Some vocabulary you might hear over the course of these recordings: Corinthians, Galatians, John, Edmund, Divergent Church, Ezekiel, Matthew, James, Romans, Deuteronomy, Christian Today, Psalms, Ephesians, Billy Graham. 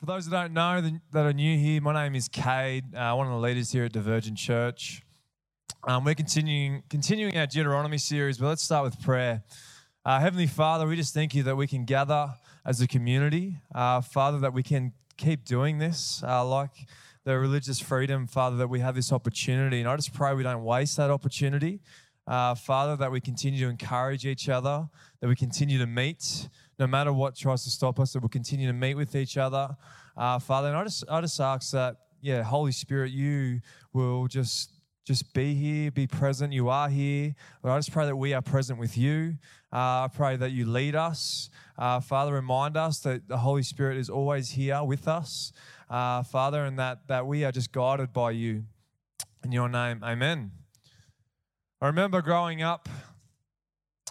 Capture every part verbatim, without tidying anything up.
For those that don't know, that are new here, my name is Cade, uh, one of the leaders here at Divergent Church. Um, we're continuing continuing our Deuteronomy series, but let's start with prayer. Uh, Heavenly Father, we just thank you that we can gather as a community. Uh, Father, that we can keep doing this, uh, like the religious freedom, Father, that we have this opportunity. And I just pray we don't waste that opportunity. Uh, Father, that we continue to encourage each other, that we continue to meet no matter what tries to stop us, that we'll continue to meet with each other, uh, Father. And I just, I just ask that, yeah, Holy Spirit, you will just, just be here, be present. You are here. But I just pray that we are present with you. Uh, I pray that you lead us, uh, Father. Remind us that the Holy Spirit is always here with us, uh, Father, and that that we are just guided by you. In your name, amen. I remember growing up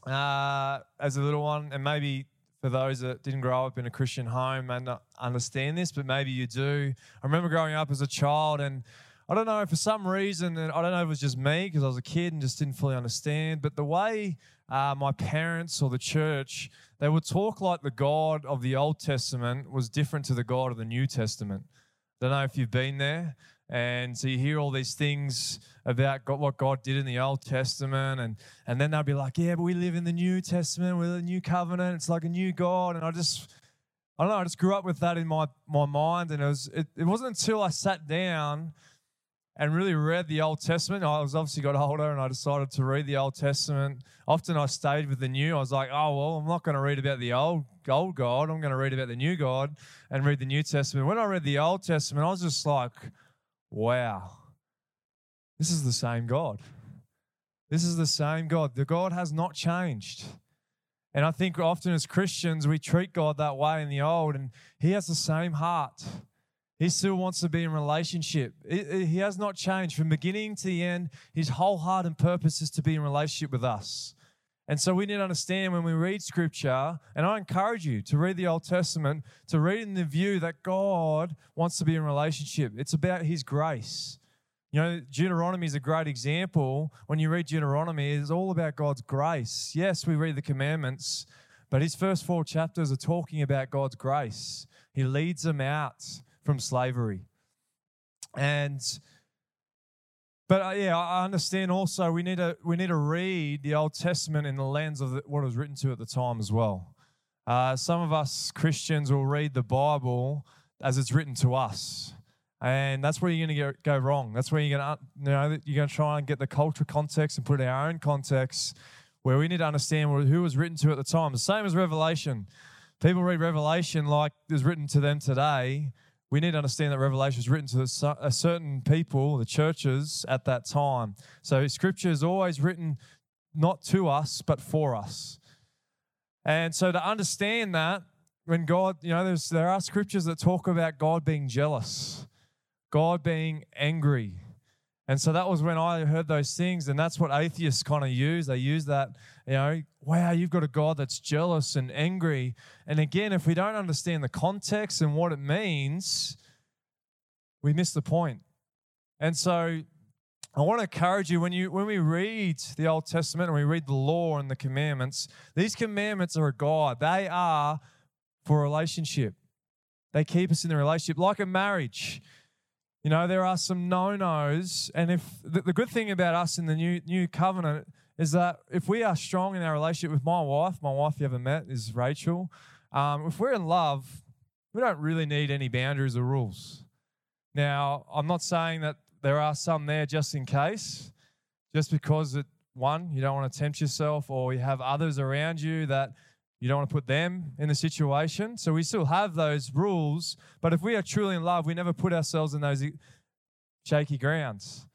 uh, as a little one, and maybe. For those that didn't grow up in a Christian home and not understand this, but maybe you do. I remember growing up as a child, and I don't know, for some reason, and I don't know if it was just me because I was a kid and just didn't fully understand, but the way uh, my parents or the church, they would talk like the God of the Old Testament was different to the God of the New Testament. I don't know if you've been there. And so you hear all these things about God, what God did in the Old Testament, and, and then they'll be like, yeah, but we live in the New Testament, we're the new covenant, it's like a new God. And I just, I don't know, I just grew up with that in my, my mind. And it, was, it, it wasn't until I sat down and really read the Old Testament. I was obviously got older and I decided to read the Old Testament. Often I stayed with the new. I was like, oh, well, I'm not going to read about the old, old God. I'm going to read about the new God and read the New Testament. When I read the Old Testament, I was just like, wow, this is the same God. This is the same God. The God has not changed. And I think often as Christians, we treat God that way in the old, and he has the same heart. He still wants to be in relationship. He has not changed. From beginning to the end, his whole heart and purpose is to be in relationship with us. And so we need to understand when we read Scripture, and I encourage you to read the Old Testament, to read in the view that God wants to be in relationship. It's about his grace. You know, Deuteronomy is a great example. When you read Deuteronomy, it's all about God's grace. Yes, we read the commandments, but his first four chapters are talking about God's grace. He leads them out from slavery. And But uh, yeah, I understand also we need to we need to read the Old Testament in the lens of the, what it was written to at the time as well. Uh, some of us Christians will read the Bible as it's written to us, and that's where you're going to go wrong. That's where you're going to you know you're going to try and get the cultural context and put it in our own context, where we need to understand who it was written to at the time. The same as Revelation, people read Revelation like it was written to them today. We need to understand that Revelation is written to a certain people, the churches, at that time. So Scripture is always written not to us, but for us. And so to understand that, when God, you know, there's, there are Scriptures that talk about God being jealous, God being angry. And so that was when I heard those things, and that's what atheists kind of use. They use that, you know, wow, you've got a God that's jealous and angry. And again, if we don't understand the context and what it means, we miss the point. And so I want to encourage you, when you when we read the Old Testament and we read the law and the commandments, these commandments are a guide. They are for a relationship. They keep us in the relationship, like a marriage. You know, there are some no-nos, and if the, the good thing about us in the new new covenant is that if we are strong in our relationship with my wife, my wife you haven't met is Rachel, um, if we're in love, we don't really need any boundaries or rules. Now, I'm not saying that there are some there just in case, just because, it, one, you don't want to tempt yourself, or you have others around you that you don't want to put them in the situation. So we still have those rules, but if we are truly in love, we never put ourselves in those shaky grounds.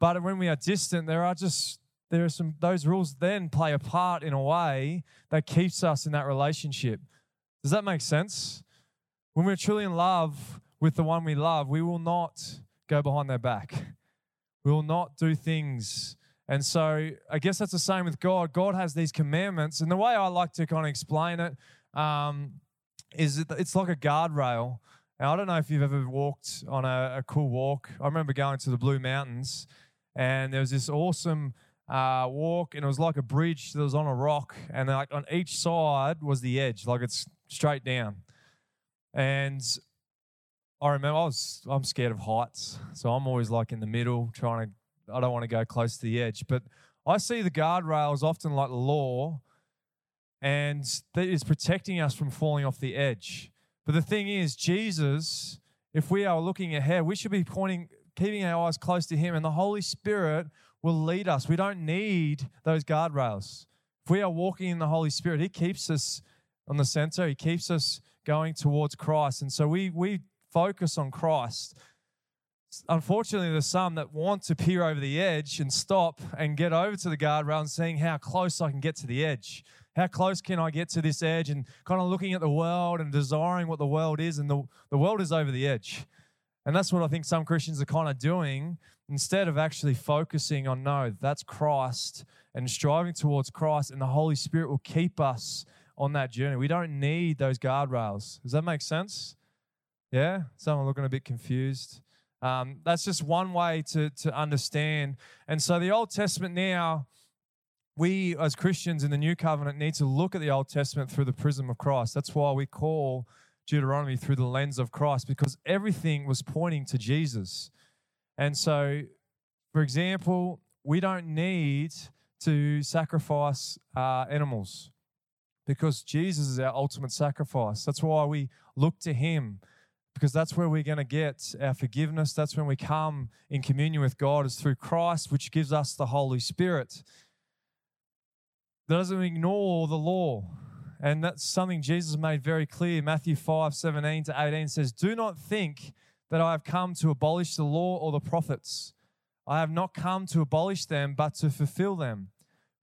But when we are distant, there are just, there are some, those rules then play a part in a way that keeps us in that relationship. Does that make sense? When we're truly in love with the one we love, we will not go behind their back. We will not do things. And so I guess that's the same with God. God has these commandments. And the way I like to kind of explain it um, is it, it's like a guardrail. And I don't know if you've ever walked on a, a cool walk. I remember going to the Blue Mountains, and there was this awesome uh, walk, and it was like a bridge that was on a rock. And like on each side was the edge, like it's straight down. And I remember I was, I'm scared of heights, so I'm always like in the middle trying to, I don't want to go close to the edge. But I see the guardrails often like law, and that is protecting us from falling off the edge. But the thing is, Jesus, if we are looking ahead, we should be pointing, keeping our eyes close to Him, and the Holy Spirit will lead us. We don't need those guardrails. If we are walking in the Holy Spirit, He keeps us on the center. He keeps us going towards Christ. And so we we focus on Christ. Unfortunately, there's some that want to peer over the edge and stop and get over to the guardrail and seeing how close I can get to the edge. How close can I get to this edge? And kind of looking at the world and desiring what the world is, and the, the world is over the edge. And that's what I think some Christians are kind of doing instead of actually focusing on, no, that's Christ, and striving towards Christ, and the Holy Spirit will keep us on that journey. We don't need those guardrails. Does that make sense? Yeah? Some are looking a bit confused. Um, that's just one way to, to understand. And so the Old Testament now, we as Christians in the New Covenant need to look at the Old Testament through the prism of Christ. That's why we call Deuteronomy through the lens of Christ, because everything was pointing to Jesus. And so, for example, we don't need to sacrifice uh, animals because Jesus is our ultimate sacrifice. That's why we look to Him, because that's where we're going to get our forgiveness. That's when we come in communion with God, is through Christ, which gives us the Holy Spirit. That doesn't ignore the law. And that's something Jesus made very clear. Matthew five, seventeen to eighteen says, "Do not think that I have come to abolish the law or the prophets. I have not come to abolish them, but to fulfill them.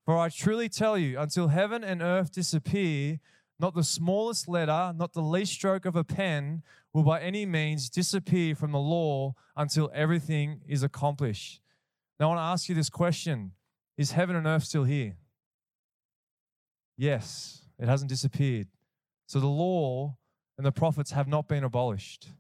For I truly tell you, until heaven and earth disappear, not the smallest letter, not the least stroke of a pen, will by any means disappear from the law until everything is accomplished." Now I want to ask you this question. Is heaven and earth still here? Yes. It hasn't disappeared. So the law and the prophets have not been abolished. So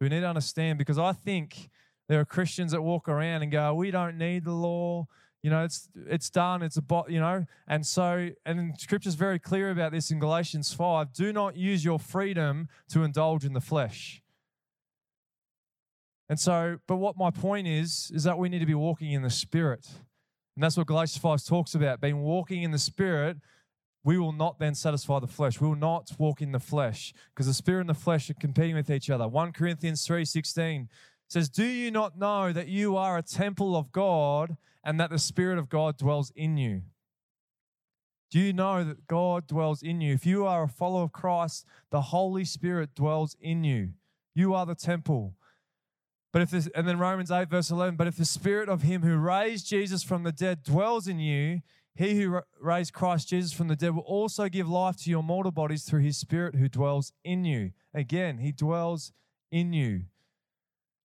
we need to understand, because I think there are Christians that walk around and go, "We don't need the law. You know, it's it's done. It's a bot. You know." And so, and Scripture's very clear about this in Galatians five. Do not use your freedom to indulge in the flesh. And so, but what my point is is that we need to be walking in the Spirit, and that's what Galatians five talks about: being walking in the Spirit. We will not then satisfy the flesh. We will not walk in the flesh, because the spirit and the flesh are competing with each other. First Corinthians three sixteen says, "Do you not know that you are a temple of God and that the Spirit of God dwells in you?" Do you know that God dwells in you? If you are a follower of Christ, the Holy Spirit dwells in you. You are the temple. But if this, and then Romans eight verse eleven, "But if the Spirit of Him who raised Jesus from the dead dwells in you, He who raised Christ Jesus from the dead will also give life to your mortal bodies through His Spirit who dwells in you." Again, He dwells in you.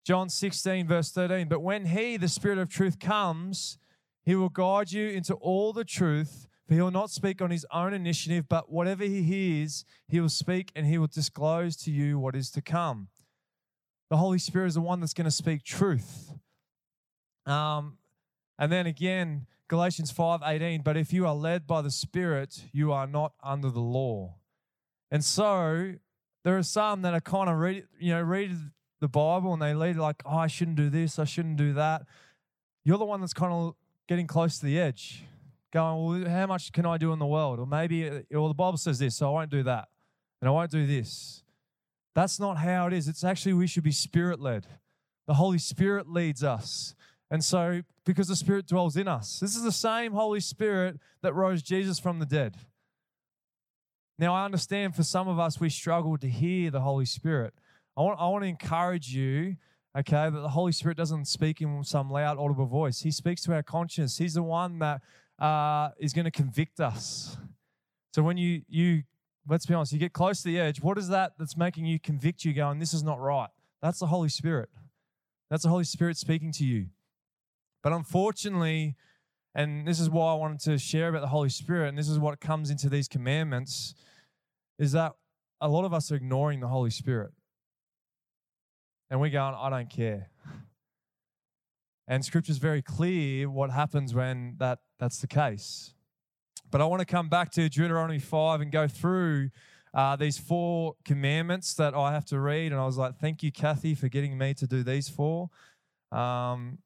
John sixteen, verse thirteen, "But when He, the Spirit of truth, comes, He will guide you into all the truth, for He will not speak on His own initiative, but whatever He hears, He will speak, and He will disclose to you what is to come." The Holy Spirit is the one that's going to speak truth. Um, and then again, Galatians five eighteen, "But if you are led by the Spirit, you are not under the law." And so there are some that are kind of read, you know, read the Bible and they lead like, "Oh, I shouldn't do this, I shouldn't do that." You're the one that's kind of getting close to the edge, going, "Well, how much can I do in the world?" Or maybe, "Well, the Bible says this, so I won't do that, and I won't do this." That's not how it is. It's actually we should be Spirit-led. The Holy Spirit leads us. And so, because the Spirit dwells in us. This is the same Holy Spirit that rose Jesus from the dead. Now, I understand for some of us, we struggle to hear the Holy Spirit. I want, I want to encourage you, okay, that the Holy Spirit doesn't speak in some loud, audible voice. He speaks to our conscience. He's the one that uh, is going to convict us. So when you, you, let's be honest, you get close to the edge, what is that that's making you convict you going, "This is not right"? That's the Holy Spirit. That's the Holy Spirit speaking to you. But unfortunately, and this is why I wanted to share about the Holy Spirit, and this is what comes into these commandments, is that a lot of us are ignoring the Holy Spirit. And we're going, "I don't care." And Scripture's very clear what happens when that, that's the case. But I want to come back to Deuteronomy five and go through uh, these four commandments that I have to read. And I was like, thank you, Kathy, for getting me to do these four. Um,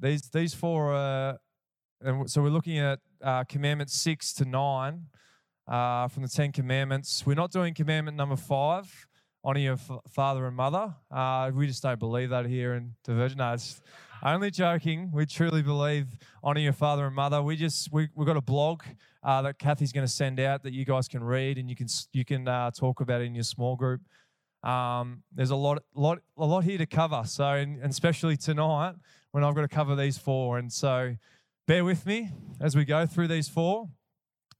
these these four are, and so we're looking at uh, commandments six to nine uh, from the Ten Commandments. We're not doing commandment number five, honor your f- father and mother. Uh, we just don't believe that here in Divergent. No, it's only joking. We truly believe honor your father and mother. We just we we've got a blog uh, that Kathy's going to send out that you guys can read and you can you can uh, talk about it in your small group. Um, there's a lot, lot, a lot here to cover. So, and, and especially tonight when I've got to cover these four. And so bear with me as we go through these four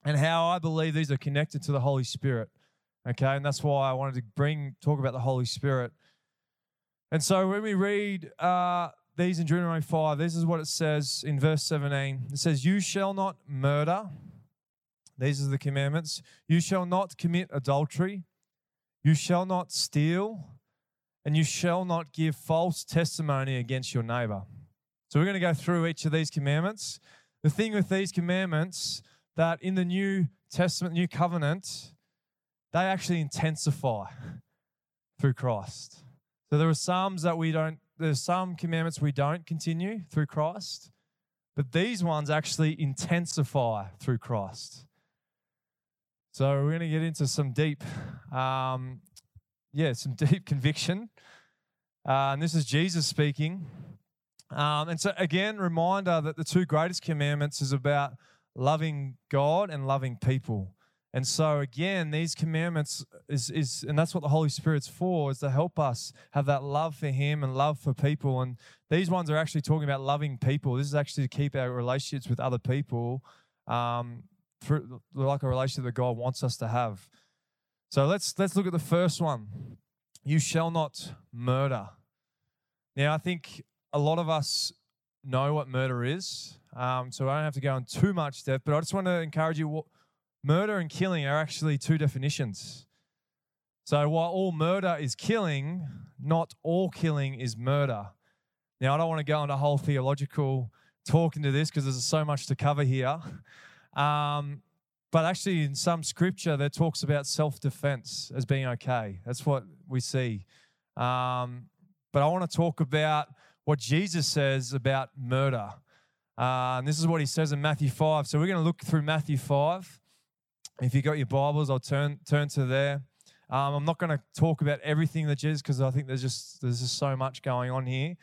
and how I believe these are connected to the Holy Spirit. Okay. And that's why I wanted to bring, talk about the Holy Spirit. And so when we read, uh, these in Deuteronomy five, this is what it says in verse seventeen. It says, you shall not murder. These are the commandments. You shall not commit adultery. You shall not steal, and you shall not give false testimony against your neighbor. So we're going to go through each of these commandments. The thing with these commandments that in the New Testament, New Covenant, they actually intensify through Christ. So there are Psalms that we don't, there's some commandments we don't continue through Christ, but these ones actually intensify through Christ. So we're going to get into some deep, um, yeah, some deep conviction. Uh, and this is Jesus speaking. Um, and so again, reminder that the two greatest commandments is about loving God and loving people. And so again, these commandments is, is and that's what the Holy Spirit's for, is to help us have that love for Him and love for people. And these ones are actually talking about loving people. This is actually to keep our relationships with other people um through, like a relationship that God wants us to have. So let's let's look at the first one. You shall not murder. Now, I think a lot of us know what murder is, um, so I don't have to go into too much depth, but I just want to encourage you, murder and killing are actually two definitions. So while all murder is killing, not all killing is murder. Now, I don't want to go into a whole theological talk into this because there's so much to cover here. Um, but actually in some scripture that talks about self-defense as being okay. That's what we see. Um, but I want to talk about what Jesus says about murder. Uh, and this is what He says in Matthew five. So we're going to look through Matthew five. If you've got your Bibles, I'll turn, turn to there. Um, I'm not going to talk about everything that Jesus, because I think there's just, there's just so much going on here.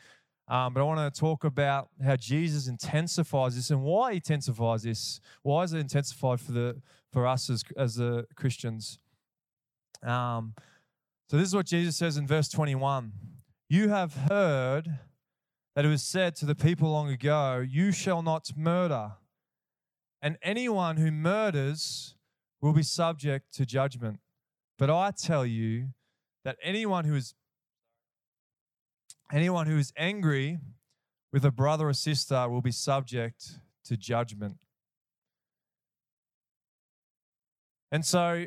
Um, but I want to talk about how Jesus intensifies this and why He intensifies this. Why is it intensified for the for us as as the Christians? Um, so this is what Jesus says in verse twenty-one. You have heard that it was said to the people long ago, you shall not murder, and anyone who murders will be subject to judgment. But I tell you that anyone who is Anyone who is angry with a brother or sister will be subject to judgment. And so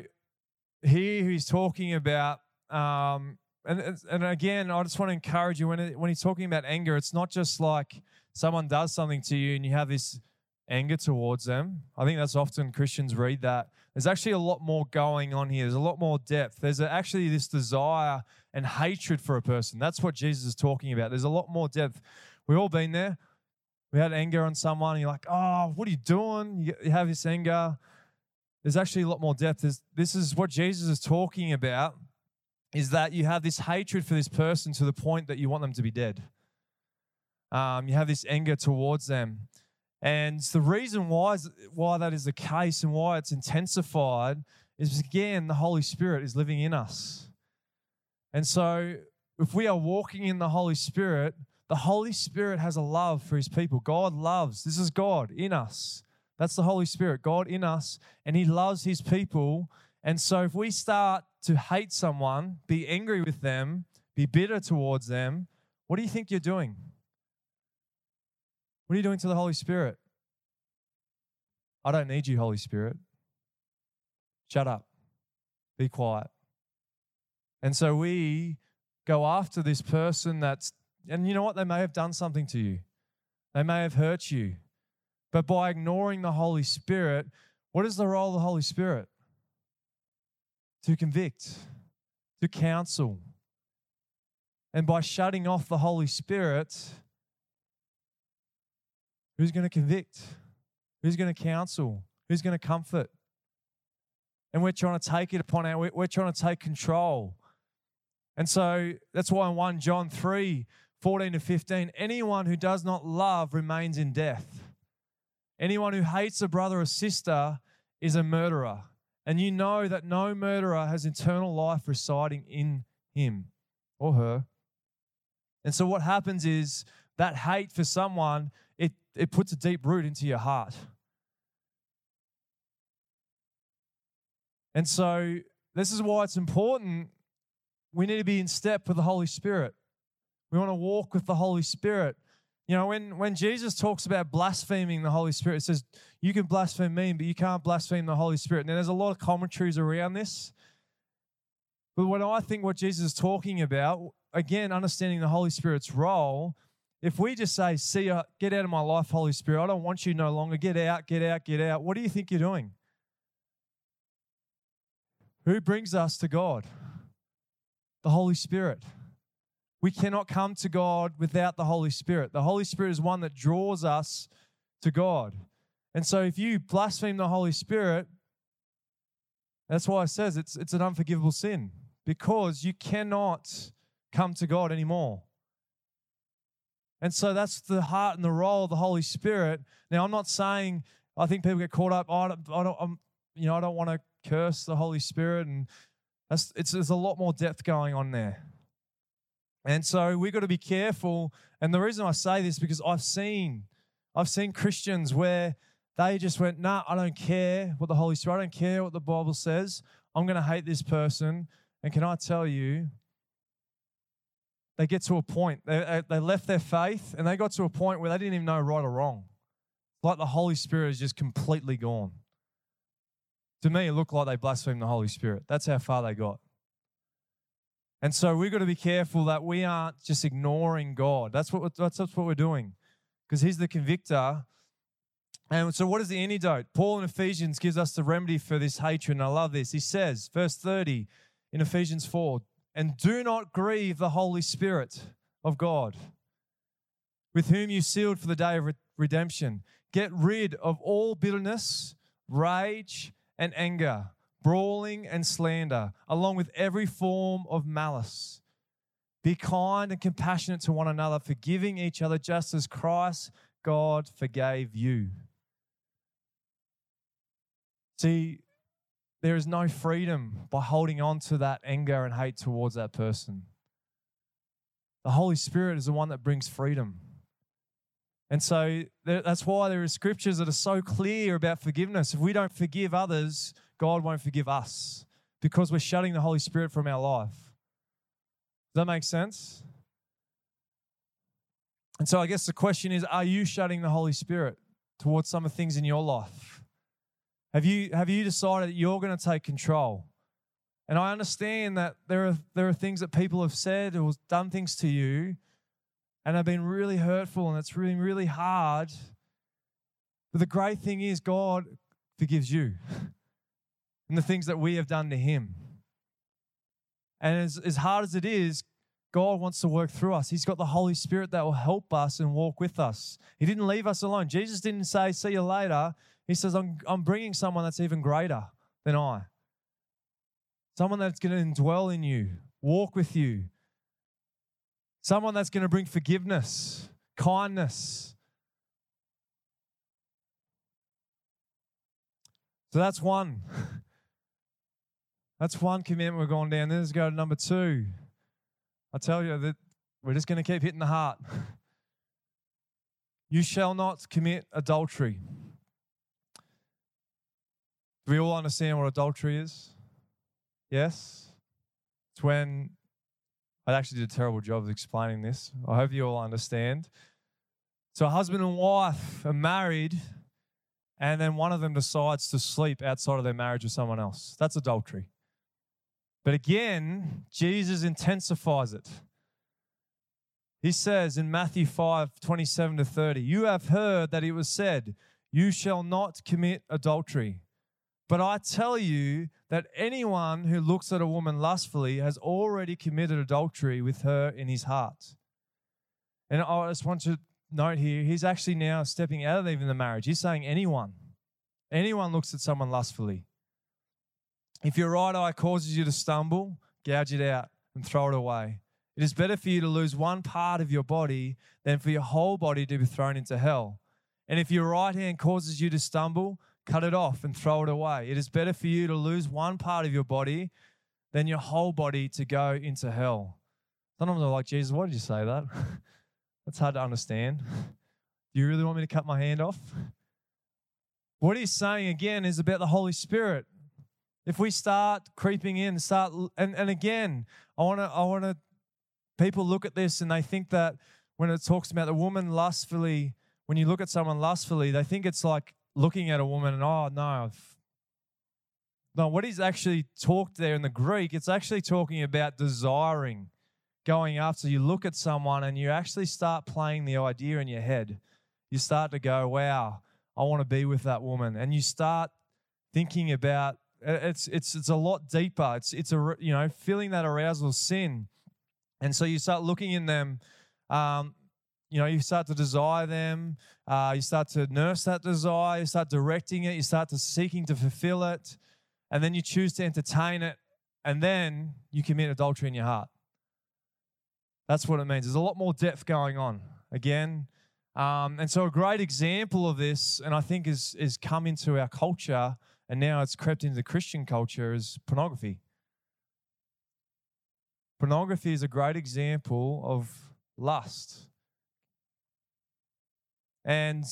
here He's talking about, um, and and again, I just want to encourage you, when it, when He's talking about anger, it's not just like someone does something to you and you have this anger towards them. I think that's often Christians read that. There's actually a lot more going on here. There's a lot more depth. There's actually this desire and hatred for a person. That's what Jesus is talking about. There's a lot more depth. We've all been there. We had anger on someone. And you're like, oh, what are you doing? You have this anger. There's actually a lot more depth. There's, this is what Jesus is talking about, is that you have this hatred for this person to the point that you want them to be dead. Um, you have this anger towards them. And the reason why is, why that is the case and why it's intensified is, again, the Holy Spirit is living in us. And so if we are walking in the Holy Spirit, the Holy Spirit has a love for His people. God loves. This is God in us. That's the Holy Spirit, God in us, and He loves His people. And so if we start to hate someone, be angry with them, be bitter towards them, what do you think you're doing? What are you doing to the Holy Spirit? I don't need you, Holy Spirit. Shut up. Be quiet. And so we go after this person that's, and you know what? They may have done something to you. They may have hurt you. But by ignoring the Holy Spirit, what is the role of the Holy Spirit? to convict, to counsel. And by shutting off the Holy Spirit, who's going to convict? Who's going to counsel? Who's going to comfort? And we're trying to take it upon our, we're trying to take control. And so that's why in First John three, fourteen to fifteen, anyone who does not love remains in death. Anyone who hates a brother or sister is a murderer. And you know that no murderer has eternal life residing in him or her. And so what happens is that hate for someone, it, it puts a deep root into your heart. And so this is why it's important. We need to be in step with the Holy Spirit. We want to walk with the Holy Spirit. You know, when, when Jesus talks about blaspheming the Holy Spirit, it says, you can blaspheme me, but you can't blaspheme the Holy Spirit. Now, there's a lot of commentaries around this. But when I think what Jesus is talking about, again, understanding the Holy Spirit's role, if we just say, see, uh, get out of my life, Holy Spirit, I don't want you no longer. Get out, get out, get out. What do you think you're doing? Who brings us to God? The Holy Spirit. We cannot come to God without the Holy Spirit. The Holy Spirit is one that draws us to God. And so if you blaspheme the Holy Spirit, that's why it says it's it's an unforgivable sin, because you cannot come to God anymore. And so that's the heart and the role of the Holy Spirit. Now, I'm not saying, I think people get caught up, oh, I don't, I don't, I'm, you know, I don't want to curse the Holy Spirit. And that's, it's, there's a lot more depth going on there. And so we've got to be careful. And the reason I say this is because I've seen, I've seen Christians where they just went, nah, I don't care what the Holy Spirit, I don't care what the Bible says. I'm going to hate this person. And can I tell you, they get to a point, they, they left their faith and they got to a point where they didn't even know right or wrong. Like the Holy Spirit is just completely gone. To me, it looked like they blasphemed the Holy Spirit. That's how far they got. And so we've got to be careful that we aren't just ignoring God. That's what that's, that's what we're doing, because he's the convictor. And so what is the antidote? Paul in Ephesians gives us the remedy for this hatred, and I love this. He says, verse thirty in Ephesians four, and do not grieve the Holy Spirit of God, with whom you sealed for the day of re- redemption. Get rid of all bitterness, rage, and anger, brawling and slander, along with every form of malice. Be kind and compassionate to one another, forgiving each other just as Christ, God, forgave you. See, there is no freedom by holding on to that anger and hate towards that person. The Holy Spirit is the one that brings freedom. And so that's why there are scriptures that are so clear about forgiveness. If we don't forgive others, God won't forgive us, because we're shutting the Holy Spirit from our life. Does that make sense? And so I guess the question is, are you shutting the Holy Spirit towards some of the things in your life? Have you have you decided that you're going to take control? And I understand that there are there are things that people have said or done things to you and have been really hurtful, and it's really, really hard. But the great thing is God forgives you. And the things that we have done to him. And as, as hard as it is, God wants to work through us. He's got the Holy Spirit that will help us and walk with us. He didn't leave us alone. Jesus didn't say, see you later. He says, I'm, I'm bringing someone that's even greater than I. Someone that's going to indwell in you, walk with you. Someone that's going to bring forgiveness, kindness. So that's one. That's one commandment we're going down. Then let's go to number two. I tell you that we're just going to keep hitting the heart. You shall not commit adultery. Do we all understand what adultery is? Yes? It's when, I actually did a terrible job of explaining this. I hope you all understand. So a husband and wife are married, and then one of them decides to sleep outside of their marriage with someone else. That's adultery. But again, Jesus intensifies it. He says in Matthew five, twenty-seven to thirty, you have heard that it was said, you shall not commit adultery. But I tell you that anyone who looks at a woman lustfully has already committed adultery with her in his heart. And I just want to note here, he's actually now stepping out of even the marriage. He's saying anyone. Anyone looks at someone lustfully. If your right eye causes you to stumble, gouge it out and throw it away. It is better for you to lose one part of your body than for your whole body to be thrown into hell. And if your right hand causes you to stumble, cut it off and throw it away. It is better for you to lose one part of your body than your whole body to go into hell. Sometimes I'm like, Jesus, why did you say that? That's hard to understand. Do you really want me to cut my hand off? What he's saying again is about the Holy Spirit. If we start creeping in, start and, and again, I want to I want to people look at this and they think that when it talks about the woman lustfully, when you look at someone lustfully, they think it's like looking at a woman and, oh, no. No, what he's actually talked there in the Greek, it's actually talking about desiring, going after. You look at someone and you actually start playing the idea in your head. You start to go, wow, I want to be with that woman. And you start thinking about, it's it's it's a lot deeper. It's, it's a, you know, feeling that arousal sin. And so you start looking in them, um, you know, you start to desire them. Uh, you start to nurse that desire. You start directing it. You start to seeking to fulfill it. And then you choose to entertain it. And then you commit adultery in your heart. That's what it means. There's a lot more depth going on, again. Um, and so a great example of this, and I think is, is come into our culture, and now it's crept into the Christian culture, is pornography. Pornography is a great example of lust. And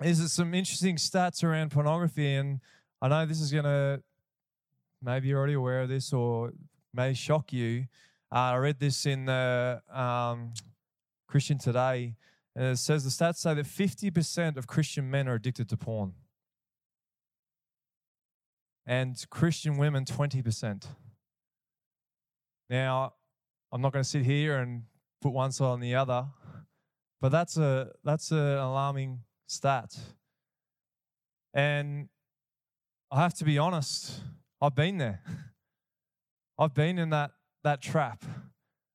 there's some interesting stats around pornography, and I know this is going to, maybe you're already aware of this or may shock you. Uh, I read this in the um, Christian Today, and it says the stats say that fifty percent of Christian men are addicted to porn and Christian women twenty percent. Now, I'm not going to sit here and put one side on the other, but that's a that's an alarming stat. And I have to be honest, I've been there. I've been in that that trap.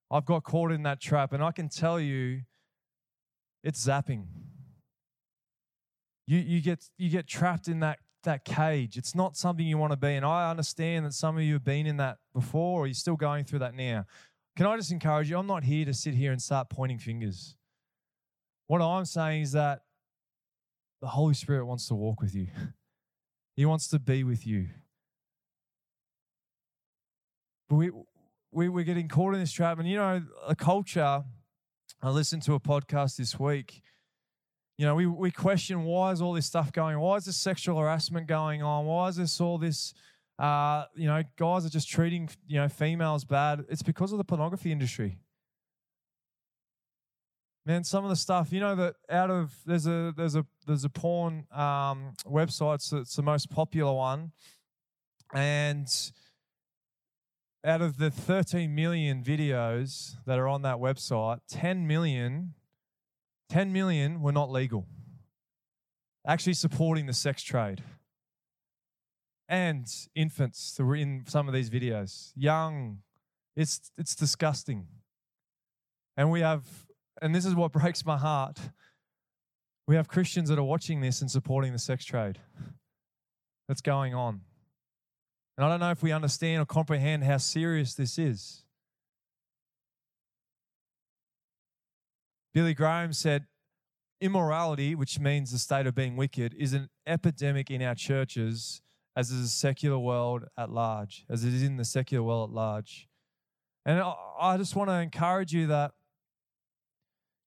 I've got caught in that trap, and I can tell you it's zapping. You you get you get trapped in that that cage. It's not something you want to be in. I understand that some of you have been in that before or you're still going through that now. Can I just encourage you? I'm not here to sit here and start pointing fingers. What I'm saying is that the Holy Spirit wants to walk with you. He wants to be with you. But we, we, we're getting caught in this trap. And, you know, a culture, I listened to a podcast this week, you know, we, we question why is all this stuff going on? Why is this sexual harassment going on? Why is this all this, uh, you know, guys are just treating, you know, females bad. It's because of the pornography industry. Man, some of the stuff, you know, that out of there's a there's a there's a porn um, website, so it's the most popular one, and out of the thirteen million videos that are on that website, ten million, ten million were not legal, actually supporting the sex trade, and infants that were in some of these videos, young. It's it's disgusting, and we have. And this is what breaks my heart. We have Christians that are watching this and supporting the sex trade that's going on. And I don't know if we understand or comprehend how serious this is. Billy Graham said, immorality, which means the state of being wicked, is an epidemic in our churches as is the secular world at large, as it is in the secular world at large. And I just want to encourage you that,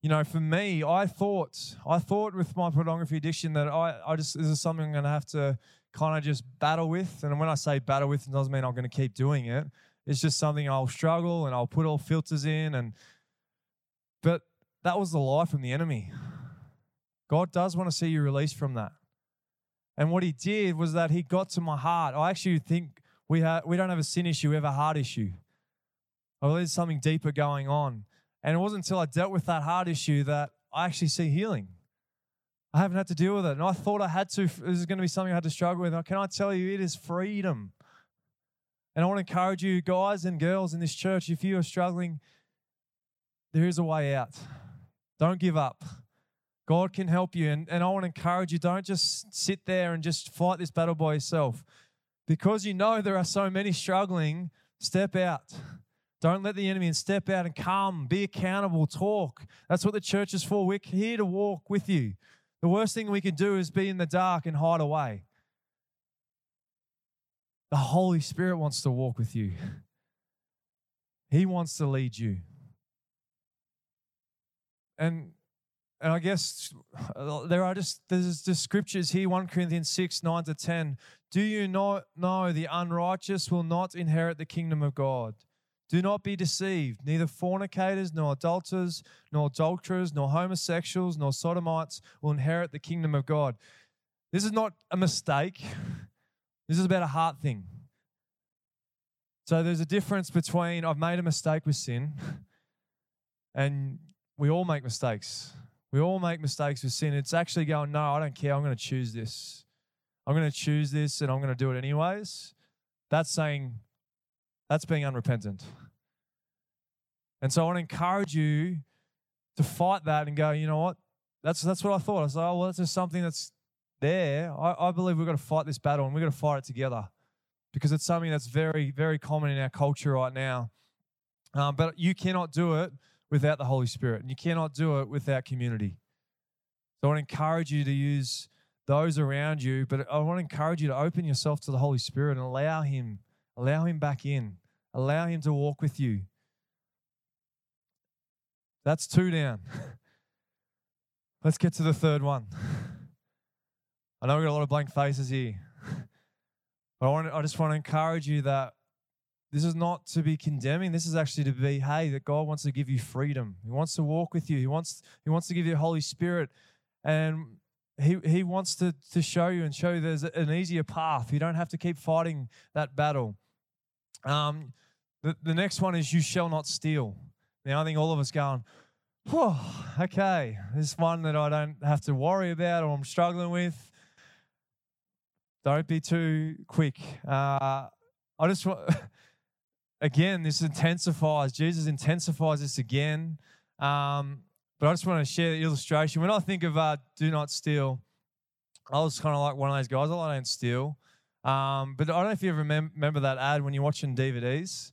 you know, for me, I thought, I thought with my pornography addiction that I, I just, this is something I'm going to have to kind of just battle with. And when I say battle with, it doesn't mean I'm going to keep doing it. It's just something I'll struggle and I'll put all filters in. And but that was the lie from the enemy. God does want to see you released from that. And what he did was that he got to my heart. I actually think we ha- we don't have a sin issue, we have a heart issue. Or there's something deeper going on. And it wasn't until I dealt with that heart issue that I actually see healing. I haven't had to deal with it. And I thought I had to. This is going to be something I had to struggle with. And can I tell you, it is freedom. And I want to encourage you guys and girls in this church, if you are struggling, there is a way out. Don't give up. God can help you. And, and I want to encourage you, don't just sit there and just fight this battle by yourself. Because you know there are so many struggling, step out. Don't let the enemy in. Step out and come. Be accountable. Talk. That's what the church is for. We're here to walk with you. The worst thing we can do is be in the dark and hide away. The Holy Spirit wants to walk with you. He wants to lead you. And, and I guess there are just there's just scriptures here, First Corinthians six, nine to ten. Do you not know the unrighteous will not inherit the kingdom of God? Do not be deceived, neither fornicators, nor adulterers, nor adulterers, nor homosexuals, nor sodomites will inherit the kingdom of God. This is not a mistake. This is about a heart thing. So there's a difference between I've made a mistake with sin, and we all make mistakes. We all make mistakes with sin. It's actually going, no, I don't care. I'm going to choose this. I'm going to choose this, and I'm going to do it anyways. That's saying... That's being unrepentant. And so I want to encourage you to fight that and go, you know what? That's that's what I thought. I was like, oh, well, that's just something that's there. I, I believe we've got to fight this battle and we've got to fight it together because it's something that's very, very common in our culture right now. Um, but you cannot do it without the Holy Spirit and you cannot do it without community. So I want to encourage you to use those around you, but I want to encourage you to open yourself to the Holy Spirit and allow Him Allow him back in. Allow him to walk with you. That's two down. Let's get to the third one. I know we've got a lot of blank faces here. But I want to, I just want to encourage you that this is not to be condemning. This is actually to be, hey, that God wants to give you freedom. He wants to walk with you. He wants, he wants to give you the Holy Spirit. And He he wants to, to show you and show you there's an easier path. You don't have to keep fighting that battle. Um, the, the next one is you shall not steal. Now, I think all of us going, whew, okay, this one that I don't have to worry about or I'm struggling with. Don't be too quick. Uh, I just want, again, this intensifies. Jesus intensifies this again. Um But I just want to share the illustration. When I think of uh, do not steal, I was kind of like one of those guys. I don't steal. Um, but I don't know if you ever remem- remember that ad when you're watching D V Ds.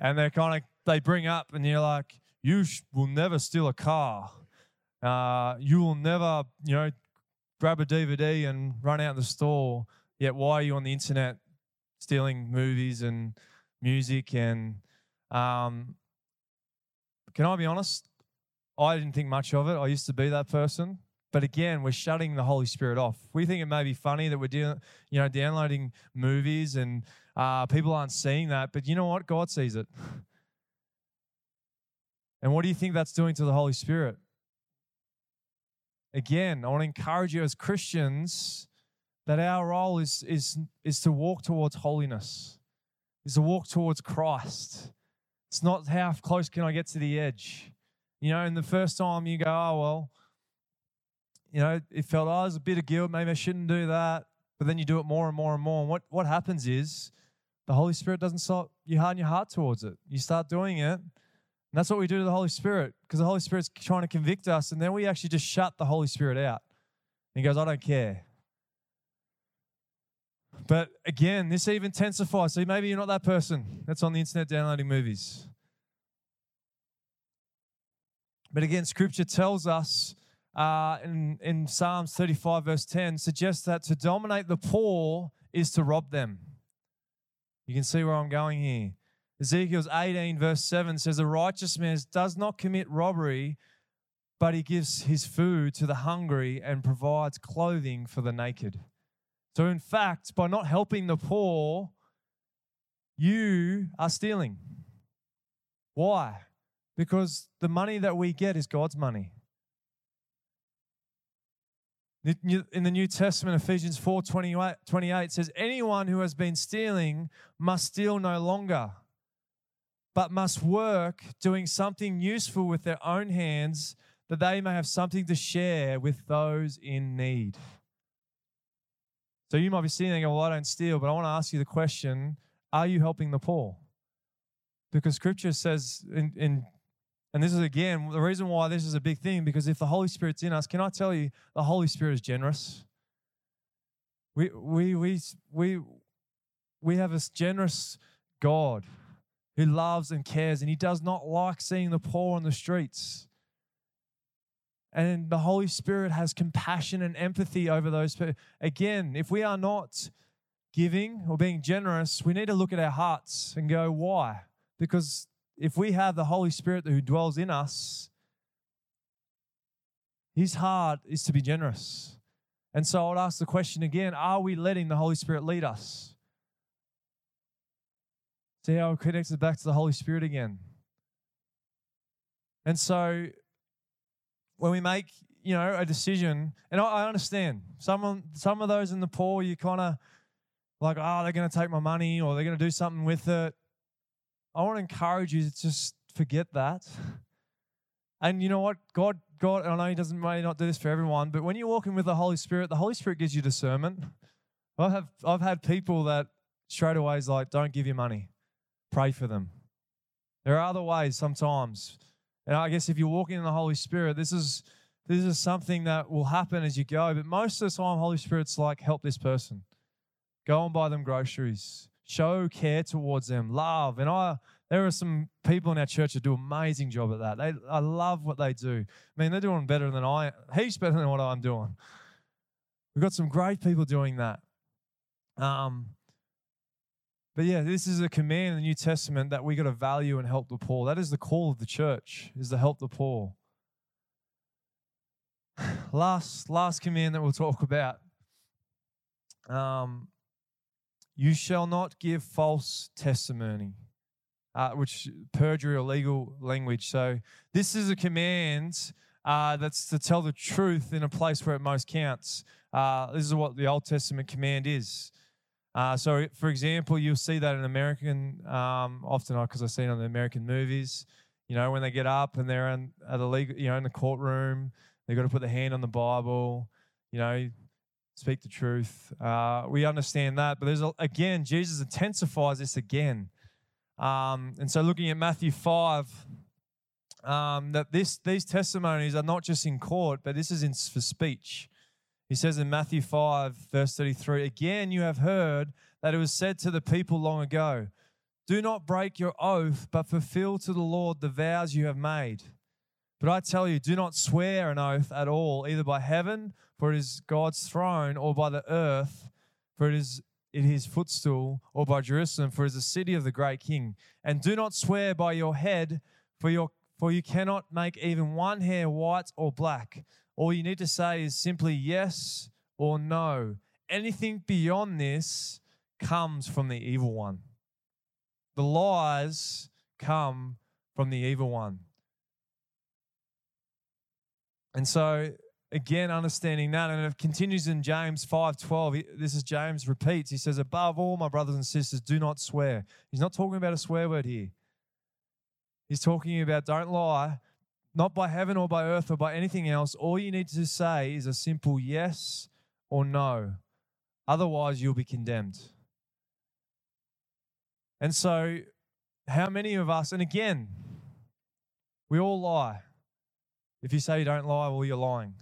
And they kind of they bring up and you're like, you sh- will never steal a car. Uh, you will never, you know, grab a D V D and run out of the store. Yet why are you on the internet stealing movies and music and... Um, Can I be honest? I didn't think much of it. I used to be that person. But again, we're shutting the Holy Spirit off. We think it may be funny that we're de- you know, downloading movies and uh, people aren't seeing that. But you know what? God sees it. And what do you think that's doing to the Holy Spirit? Again, I want to encourage you as Christians that our role is, is, is to walk towards holiness, is to walk towards Christ. It's not how close can I get to the edge. You know, and the first time you go, oh, well, you know, it felt, oh, there's a bit of guilt. Maybe I shouldn't do that. But then you do it more and more and more. And what, what happens is the Holy Spirit doesn't stop. You harden your heart towards it. You start doing it. And that's what we do to the Holy Spirit because the Holy Spirit's trying to convict us. And then we actually just shut the Holy Spirit out. And he goes, I don't care. But again, this even intensifies. So maybe you're not that person that's on the internet downloading movies. But again, Scripture tells us uh, in, in Psalms thirty-five, verse ten, suggests that to dominate the poor is to rob them. You can see where I'm going here. Ezekiel eighteen, verse seven says, a righteous man does not commit robbery, but he gives his food to the hungry and provides clothing for the naked. So in fact, by not helping the poor, you are stealing. Why? Because the money that we get is God's money. In the New Testament, Ephesians four, twenty-eight says, anyone who has been stealing must steal no longer, but must work doing something useful with their own hands, that they may have something to share with those in need. So you might be sitting there going, well, I don't steal, but I want to ask you the question, are you helping the poor? Because Scripture says, in, in, and this is again, the reason why this is a big thing, because if the Holy Spirit's in us, can I tell you, the Holy Spirit is generous. We we we we we have a generous God who loves and cares, and He does not like seeing the poor on the streets. And the Holy Spirit has compassion and empathy over those people. Again, if we are not giving or being generous, we need to look at our hearts and go, why? Because if we have the Holy Spirit who dwells in us, His heart is to be generous. And so I would ask the question again, are we letting the Holy Spirit lead us? See how it connects it back to the Holy Spirit again. And so when we make, you know, a decision, and I, I understand, some, some of those in the poor, you kind of like, oh, they're going to take my money or they're going to do something with it. I want to encourage you to just forget that. And you know what? God, God, I know He doesn't may not do this for everyone, but when you're walking with the Holy Spirit, the Holy Spirit gives you discernment. I've have, I've had people that straight away is like, don't give your money. Pray for them. There are other ways sometimes. And I guess if you're walking in the Holy Spirit, this is this is something that will happen as you go. But most of the time, Holy Spirit's like, help this person. Go and buy them groceries. Show care towards them. Love. And I... There are some people in our church that do an amazing job at that. They, I love what they do. I mean, they're doing better than I, he's better than what I'm doing. We've got some great people doing that. Um, but yeah, this is a command in the New Testament that we got to value and help the poor. That is the call of the church, is to help the poor. Last, last command that we'll talk about. Um, you shall not give false testimony. Uh, which perjury or legal language. So this is a command uh, that's to tell the truth in a place where it most counts. Uh, this is what the Old Testament command is. Uh, so, for example, you'll see that in American, um, often because I see it on the American movies, you know, when they get up and they're in, at the legal, you know, in the courtroom, they've got to put their hand on the Bible, you know, speak the truth. Uh, we understand that. But there's a, again, Jesus intensifies this again. Um, and so looking at Matthew five, um, that this these testimonies are not just in court, but this is in, for speech. He says in Matthew five, verse thirty-three, again, you have heard that it was said to the people long ago, do not break your oath, but fulfill to the Lord the vows you have made. But I tell you, do not swear an oath at all, either by heaven, for it is God's throne, or by the earth, for it is in his footstool, or by Jerusalem, for it is the city of the great king. And do not swear by your head, for your for you cannot make even one hair white or black. All you need to say is simply yes or no. Anything beyond this comes from the evil one. The lies come from the evil one. And so, again, understanding that, and it continues in James five twelve. This is James repeats. He says, above all, my brothers and sisters, do not swear. He's not talking about a swear word here. He's talking about don't lie, not by heaven or by earth or by anything else. All you need to say is a simple yes or no. Otherwise, you'll be condemned. And so how many of us, and again, we all lie. If you say you don't lie, well, you're lying.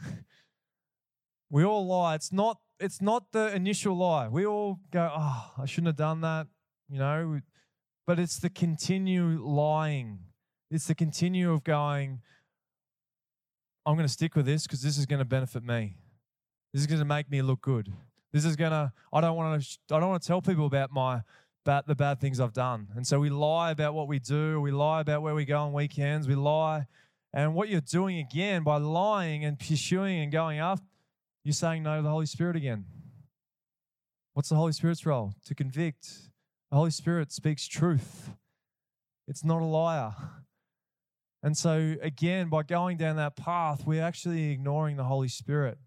We all lie. It's not it's not the initial lie. We all go, oh, I shouldn't have done that, you know. But it's the continue lying. It's the continue of going, I'm going to stick with this because this is going to benefit me. This is going to make me look good. This is going to, I don't want to, I don't want to tell people about my, about the bad things I've done. And so we lie about what we do. We lie about where we go on weekends. We lie. And what you're doing again by lying and pursuing and going after, you're saying no to the Holy Spirit again. What's the Holy Spirit's role? To convict. The Holy Spirit speaks truth. It's not a liar. And so again, by going down that path, we're actually ignoring the Holy Spirit.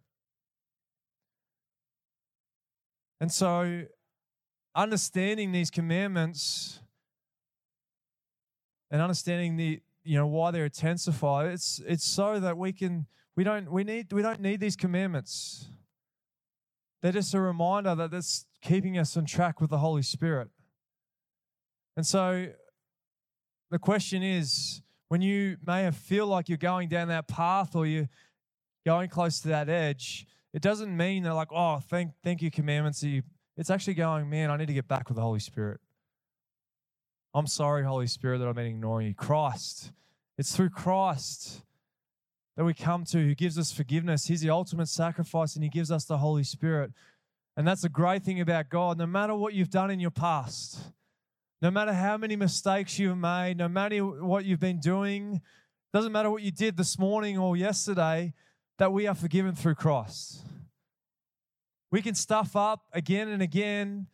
And so understanding these commandments and understanding the you know, why they're intensified. It's it's so that we can we don't we need we don't need these commandments. They're just a reminder that that's keeping us on track with the Holy Spirit. And so the question is, when you may have feel like you're going down that path or you're going close to that edge, it doesn't mean they're like, oh, thank thank you, commandments. It's actually going, man, I need to get back with the Holy Spirit. I'm sorry, Holy Spirit, that I've been ignoring you. Christ. It's through Christ that we come to, who gives us forgiveness. He's the ultimate sacrifice, and he gives us the Holy Spirit. And that's the great thing about God. No matter what you've done in your past, no matter how many mistakes you've made, no matter what you've been doing, doesn't matter what you did this morning or yesterday, that we are forgiven through Christ. We can stuff up again and again,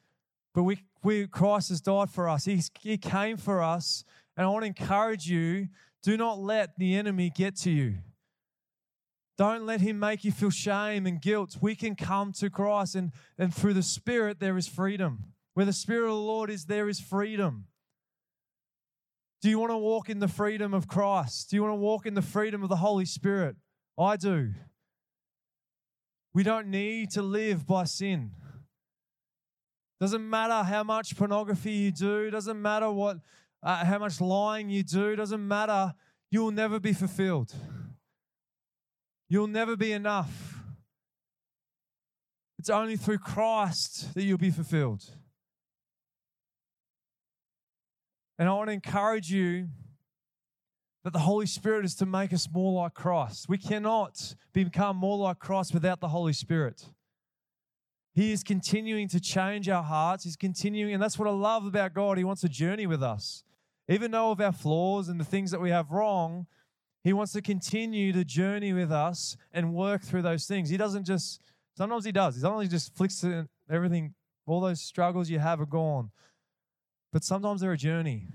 but we, we Christ has died for us. He's, he came for us. And I want to encourage you, do not let the enemy get to you. Don't let him make you feel shame and guilt. We can come to Christ, and, and through the Spirit, there is freedom. Where the Spirit of the Lord is, there is freedom. Do you want to walk in the freedom of Christ? Do you want to walk in the freedom of the Holy Spirit? I do. We don't need to live by sin. Doesn't matter how much pornography you do. Doesn't matter what, uh, how much lying you do. Doesn't matter. You will never be fulfilled. You'll never be enough. It's only through Christ that you'll be fulfilled. And I want to encourage you that the Holy Spirit is to make us more like Christ. We cannot become more like Christ without the Holy Spirit. He is continuing to change our hearts. He's continuing, and that's what I love about God. He wants to journey with us. Even though of our flaws and the things that we have wrong, he wants to continue to journey with us and work through those things. He doesn't just, sometimes he does. He sometimes just flicks it and everything, all those struggles you have are gone. But sometimes they're a journey.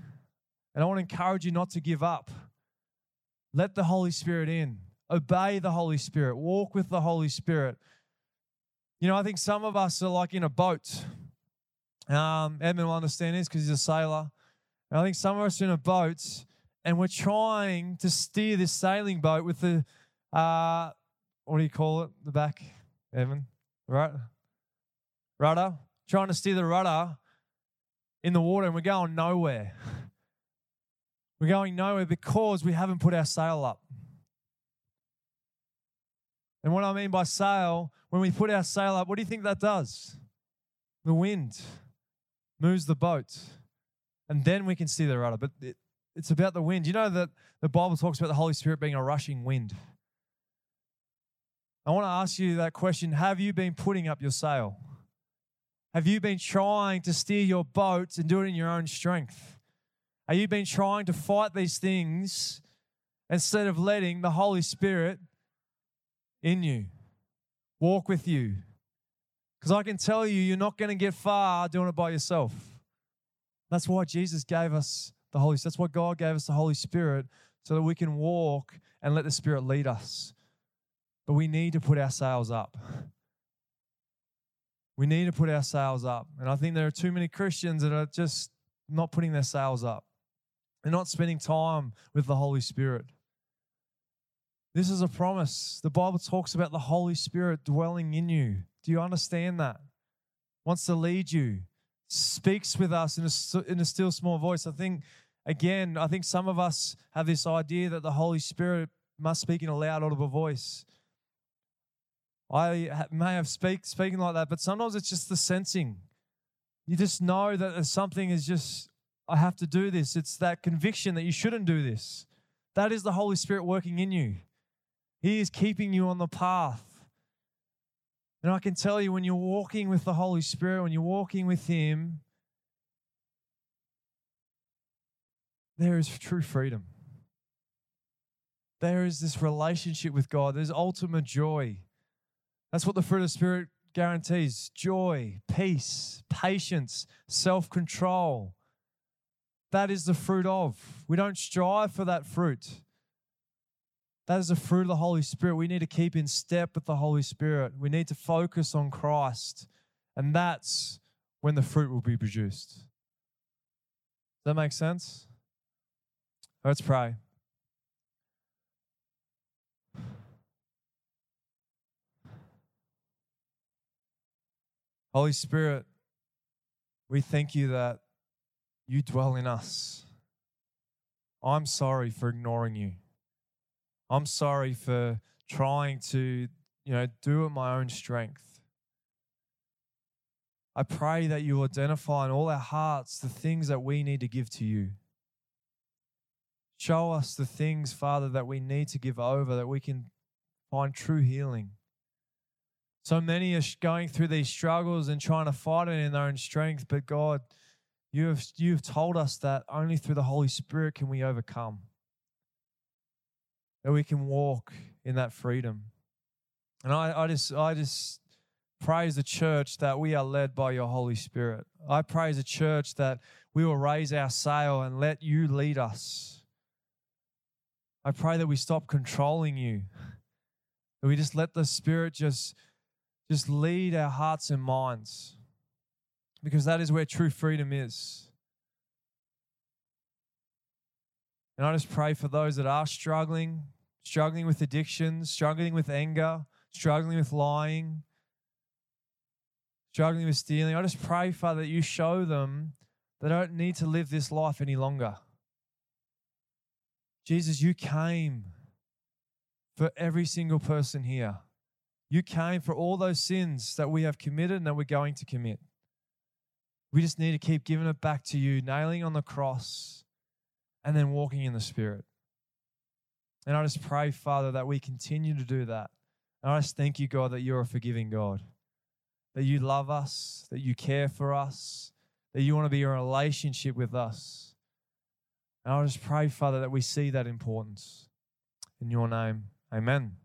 And I want to encourage you not to give up. Let the Holy Spirit in. Obey the Holy Spirit. Walk with the Holy Spirit. You know, I think some of us are like in a boat. Um, Edmund will understand this because he's a sailor. And I think some of us are in a boat, and we're trying to steer this sailing boat with the, uh, what do you call it? The back, Evan, right? Rudder. Trying to steer the rudder in the water, and we're going nowhere. We're going nowhere because we haven't put our sail up. And what I mean by sail, when we put our sail up, what do you think that does? The wind moves the boat, and then we can steer the rudder. But it, It's about the wind. You know that the Bible talks about the Holy Spirit being a rushing wind. I want to ask you that question. Have you been putting up your sail? Have you been trying to steer your boat and do it in your own strength? Have you been trying to fight these things instead of letting the Holy Spirit in you, walk with you? Because I can tell you, you're not going to get far doing it by yourself. That's why Jesus gave us the Holy Spirit. That's why God gave us the Holy Spirit, so that we can walk and let the Spirit lead us. But we need to put our sails up. We need to put our sails up. And I think there are too many Christians that are just not putting their sails up. They're not spending time with the Holy Spirit. This is a promise. The Bible talks about the Holy Spirit dwelling in you. Do you understand that? Wants to lead you. Speaks with us in a, in a still small voice. I think Again, I think some of us have this idea that the Holy Spirit must speak in a loud, audible voice. I may have speak speaking like that, but sometimes it's just the sensing. You just know that something is just, I have to do this. It's that conviction that you shouldn't do this. That is the Holy Spirit working in you. He is keeping you on the path. And I can tell you, when you're walking with the Holy Spirit, when you're walking with him, there is true freedom. There is this relationship with God. There's ultimate joy. That's what the fruit of the Spirit guarantees. Joy, peace, patience, self-control. That is the fruit of. We don't strive for that fruit. That is the fruit of the Holy Spirit. We need to keep in step with the Holy Spirit. We need to focus on Christ. And that's when the fruit will be produced. Does that make sense? Let's pray. Holy Spirit, we thank you that you dwell in us. I'm sorry for ignoring you. I'm sorry for trying to, you know, do it my own strength. I pray that you identify in all our hearts the things that we need to give to you. Show us the things, Father, that we need to give over, that we can find true healing. So many are going through these struggles and trying to fight it in their own strength, but God, you have, you have told us that only through the Holy Spirit can we overcome, that we can walk in that freedom. And I, I just, I just praise the church that we are led by your Holy Spirit. I praise the church that we will raise our sail and let you lead us. I pray that we stop controlling you, that we just let the Spirit just, just lead our hearts and minds, because that is where true freedom is. And I just pray for those that are struggling, struggling with addictions, struggling with anger, struggling with lying, struggling with stealing. I just pray, Father, that you show them they don't need to live this life any longer. Jesus, you came for every single person here. You came for all those sins that we have committed and that we're going to commit. We just need to keep giving it back to you, nailing on the cross and then walking in the Spirit. And I just pray, Father, that we continue to do that. And I just thank you, God, that you're a forgiving God, that you love us, that you care for us, that you want to be in a relationship with us. And I just pray, Father, that we see that importance. In your name, amen.